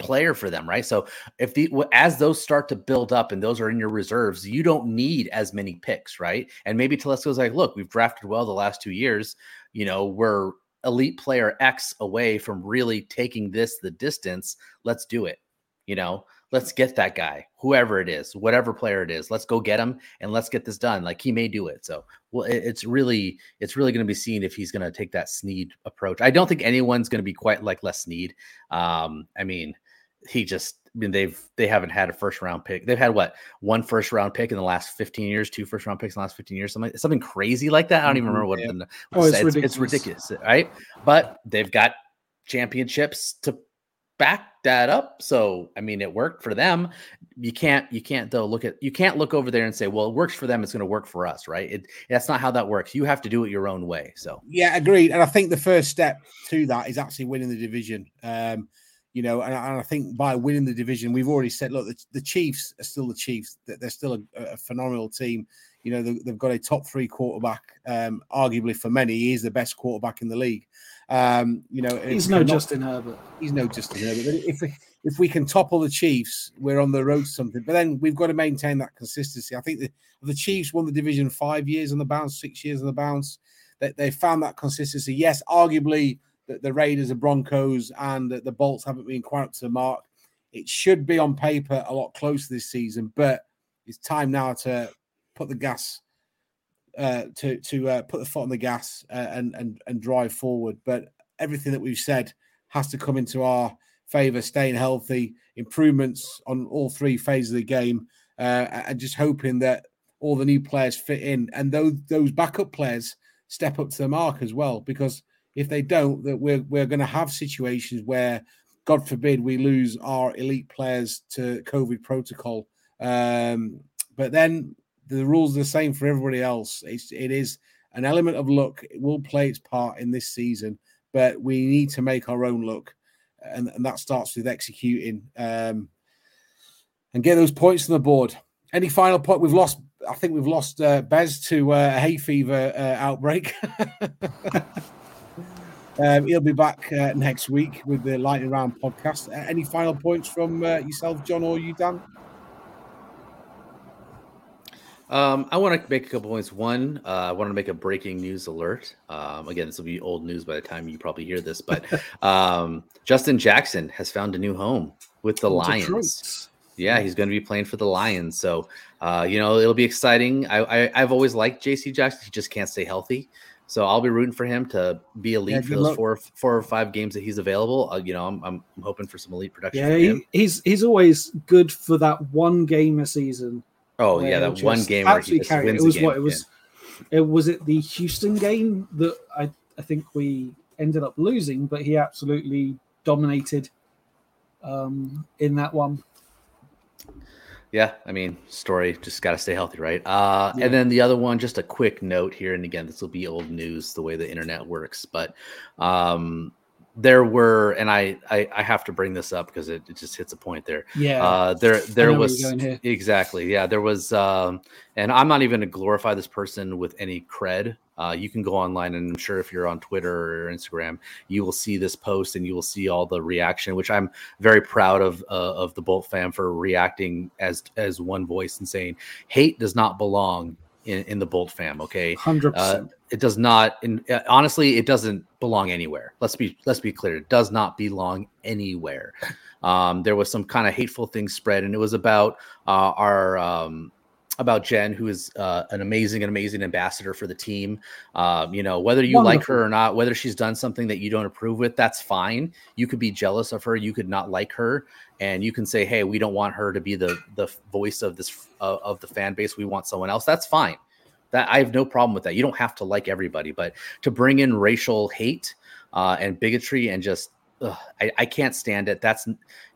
player for them, right? So as those start to build up and those are in your reserves, you don't need as many picks, right? And maybe Telesco's like, look, we've drafted well the last 2 years. We're elite player X away from really taking this the distance. Let's do it. let's get that guy, whoever it is, whatever player it is, let's go get him and let's get this done. Like, he may do it. So, well, it's really going to be seen if he's going to take that Snead approach. I don't think anyone's going to be quite like Les Snead. They haven't had a first round pick. They've had one first round pick in the last 15 years, two first round picks in the last 15 years, something crazy like that. I don't even remember what it's ridiculous. Right. But they've got championships to back that up. So, I mean, it worked for them. You can't look over there and say, well, it works for them, it's going to work for us. Right. That's not how that works. You have to do it your own way. So yeah, agreed. And I think the first step to that is actually winning the division. And I think by winning the division, we've already said, look, the Chiefs are still the Chiefs. They're still a phenomenal team. You know, they've got a top three quarterback. Arguably, for many, he is the best quarterback in the league. He's no Justin Herbert. He's no Justin Herbert. But if we can topple the Chiefs, we're on the road to something. But then we've got to maintain that consistency. I think the Chiefs won the division 5 years on the bounce, 6 years on the bounce. They found that consistency. Yes, arguably, the Raiders, the Broncos, and the Bolts haven't been quite up to the mark. It should be on paper a lot closer this season, but it's time now to put the gas, put the foot on the gas and drive forward. But everything that we've said has to come into our favour, staying healthy, improvements on all three phases of the game, and just hoping that all the new players fit in. And those backup players step up to the mark as well, because if they don't, that we're going to have situations where, God forbid, we lose our elite players to COVID protocol. But then the rules are the same for everybody else. It is an element of luck. It will play its part in this season, but we need to make our own luck, and that starts with executing and get those points on the board. Any final point? We've lost. I think we've lost Bez to a hay fever outbreak. He'll be back next week with the Lightning Round podcast. Any final points from yourself, John, or you, Dan? I want to make a couple points. One, I want to make a breaking news alert. Again, this will be old news by the time you probably hear this, but Justin Jackson has found a new home with the Lions. Yeah, he's going to be playing for the Lions. So, it'll be exciting. I've always liked JC Jackson. He just can't stay healthy. So I'll be rooting for him to be elite for those four or five games that he's available. I'm hoping for some elite production. Yeah, he's always good for that one game a season. Oh yeah, that one game where he just wins. It was the Houston game that I think we ended up losing, but he absolutely dominated in that one. Yeah, I mean, story, just got to stay healthy, right? Yeah. And then the other one, just a quick note here, and again, this will be old news, the way the internet works, but there were, and I have to bring this up because it just hits a point there. Yeah, there was, exactly, yeah, there was, and I'm not even going to glorify this person with any cred. You can go online, and I'm sure if you're on Twitter or Instagram, you will see this post and you will see all the reaction, which I'm very proud of the Bolt fam for reacting as one voice and saying, hate does not belong in the Bolt fam. Okay. 100%. It does not. Honestly, it doesn't belong anywhere. Let's be clear. It does not belong anywhere. There was some kind of hateful thing spread, and it was about Jen, who is an amazing ambassador for the team. Whether you Wonderful. Like her or not, whether she's done something that you don't approve with, that's fine. You could be jealous of her. You could not like her. And you can say, hey, we don't want her to be the voice of this of the fan base. We want someone else. That's fine. That I have no problem with that. You don't have to like everybody. But to bring in racial hate and bigotry and just, I can't stand it.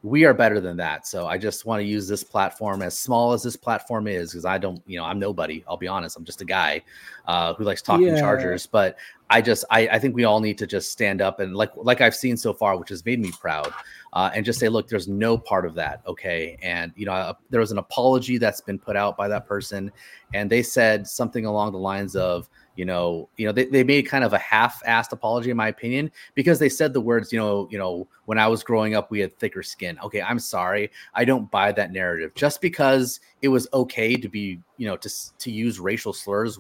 We are better than that. So I just want to use this platform, as small as this platform is, because I'm nobody. I'll be honest. I'm just a guy who likes talking Chargers. But I think we all need to just stand up and like I've seen so far, which has made me proud, and just say, look, there's no part of that. Okay. And, there was an apology that's been put out by that person. And they said something along the lines of, they made kind of a half-assed apology, in my opinion, because they said the words, when I was growing up, we had thicker skin. Okay, I'm sorry. I don't buy that narrative. Just because it was okay to be, to use racial slurs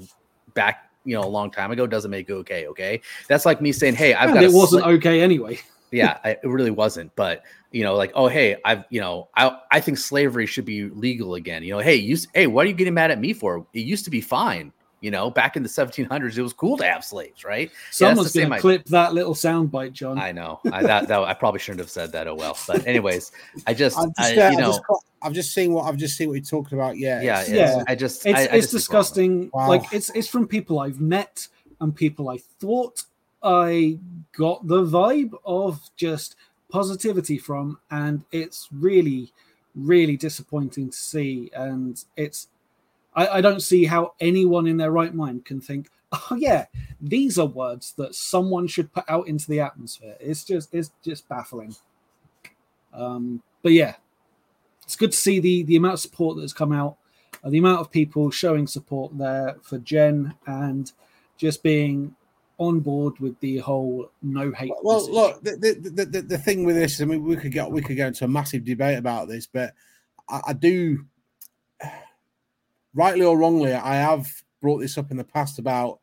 back, a long time ago doesn't make it okay. That's like me saying, hey, I've got it wasn't okay anyway. Yeah, it really wasn't. But, you know, like, oh, hey, I think slavery should be legal again. You know, hey, what are you getting mad at me for? It used to be fine. You know, back in the 1700s, it was cool to have slaves, right? Someone's going to clip that little soundbite, John. I know. I probably shouldn't have said that. Oh well. But anyways, I've just seen what we talked about. Yeah, yeah, yeah. It's disgusting. Wow. Like it's from people I've met and people I thought I got the vibe of just positivity from, and it's really, really disappointing to see. And it's. I don't see how anyone in their right mind can think, oh yeah, these are words that someone should put out into the atmosphere. It's just baffling. But yeah, it's good to see the amount of support that's come out, the amount of people showing support there for Jen and just being on board with the whole no hate. Well, message. Look, the thing with this, I mean, we could go into a massive debate about this, but I do. Rightly or wrongly, I have brought this up in the past about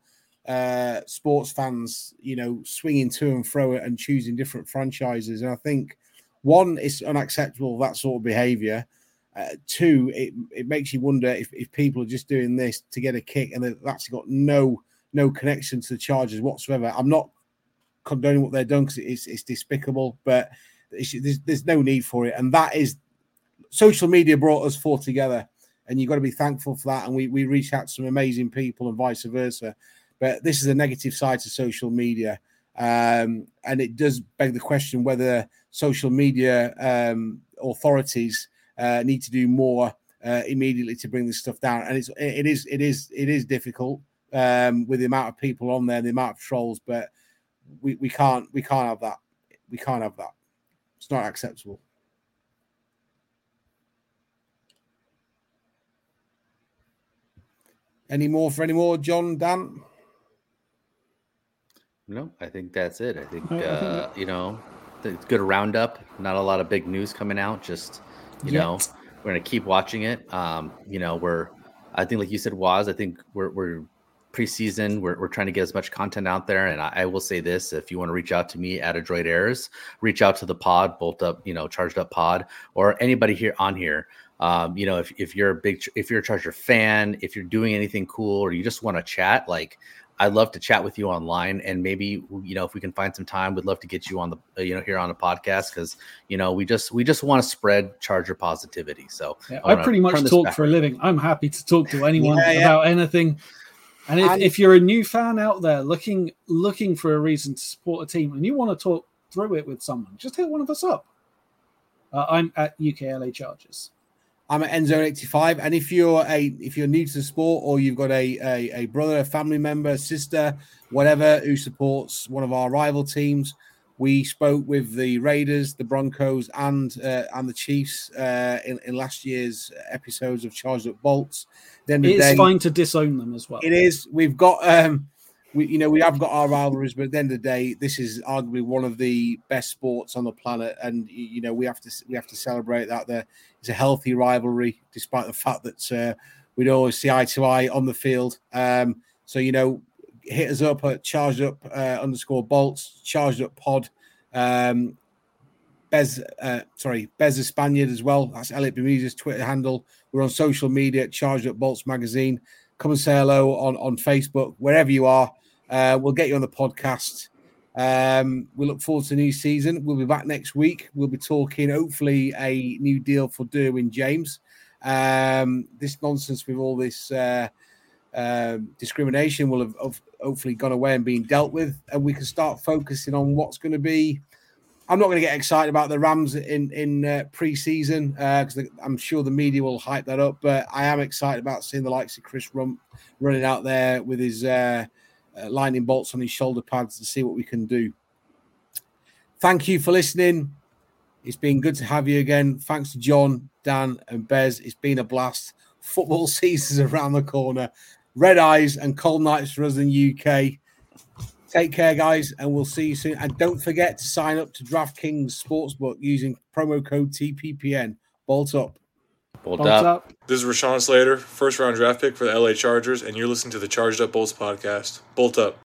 sports fans, you know, swinging to and fro and choosing different franchises. And I think, one, it's unacceptable, that sort of behaviour. Two, it makes you wonder if people are just doing this to get a kick and they've actually got no connection to the Chargers whatsoever. I'm not condoning what they've done because it's despicable, but there's no need for it. And that is, social media brought us four together. And you've got to be thankful for that. And we reached out to some amazing people and vice versa. But this is a negative side to social media. And it does beg the question whether social media authorities need to do more immediately to bring this stuff down. And it is difficult with the amount of people on there, the amount of trolls. But we can't have that. We can't have that. It's not acceptable. Any more, John, Dan? No, I think that's it. I think, you know, it's good roundup. Not a lot of big news coming out. Just, you know, we're going to keep watching it. You know, I think, like you said, Waz, I think we're preseason. We're trying to get as much content out there. And I will say this, if you want to reach out to me at Adroit Ayres, reach out to the pod, Bolt Up, you know, Charged Up Pod, or anybody here. You know, if you're a Charger fan, if you're doing anything cool, or you just want to chat, like I'd love to chat with you online, and maybe, you know, if we can find some time, we'd love to get you on the, you know, here on the podcast. Cause you know, we just want to spread Charger positivity. So yeah, I pretty much talk for a living. I'm happy to talk to anyone about anything. And if you're a new fan out there looking for a reason to support a team and you want to talk through it with someone, just hit one of us up. I'm at UK LA Chargers. I'm at Enzo85, and if you're new to the sport, or you've got a brother, a family member, sister, whatever, who supports one of our rival teams, we spoke with the Raiders, the Broncos, and the Chiefs in last year's episodes of Charged Up Bolts. Then it is fine to disown them as well. It is. We've got we have got our rivalries, but at the end of the day, this is arguably one of the best sports on the planet, and you know we have to celebrate that. There is a healthy rivalry, despite the fact that we don't always see eye to eye on the field. So you know, hit us up at @chargedup_bolts, Charged Up Pod. Bez the Spaniard as well. That's Elliot Bermuda's Twitter handle. We're on social media at Charged Up Bolts Magazine. Come and say hello on Facebook, wherever you are. We'll get you on the podcast. We look forward to the new season. We'll be back next week. We'll be talking, hopefully, a new deal for Derwin James. This nonsense with all this discrimination will have hopefully gone away and been dealt with, and we can start focusing on what's going to be. I'm not going to get excited about the Rams in preseason because I'm sure the media will hype that up. But I am excited about seeing the likes of Chris Rump running out there with his lightning bolts on his shoulder pads to see what we can do. Thank you for listening. It's been good to have you again. Thanks to John, Dan, and Bez. It's been a blast. Football season's around the corner. Red eyes and cold nights for us in the UK. Take care, guys, and we'll see you soon. And don't forget to sign up to DraftKings Sportsbook using promo code TPPN. Bolt up. Bolt up. This is Rashawn Slater, first-round draft pick for the LA Chargers, and you're listening to the Charged Up Bolts podcast. Bolt up.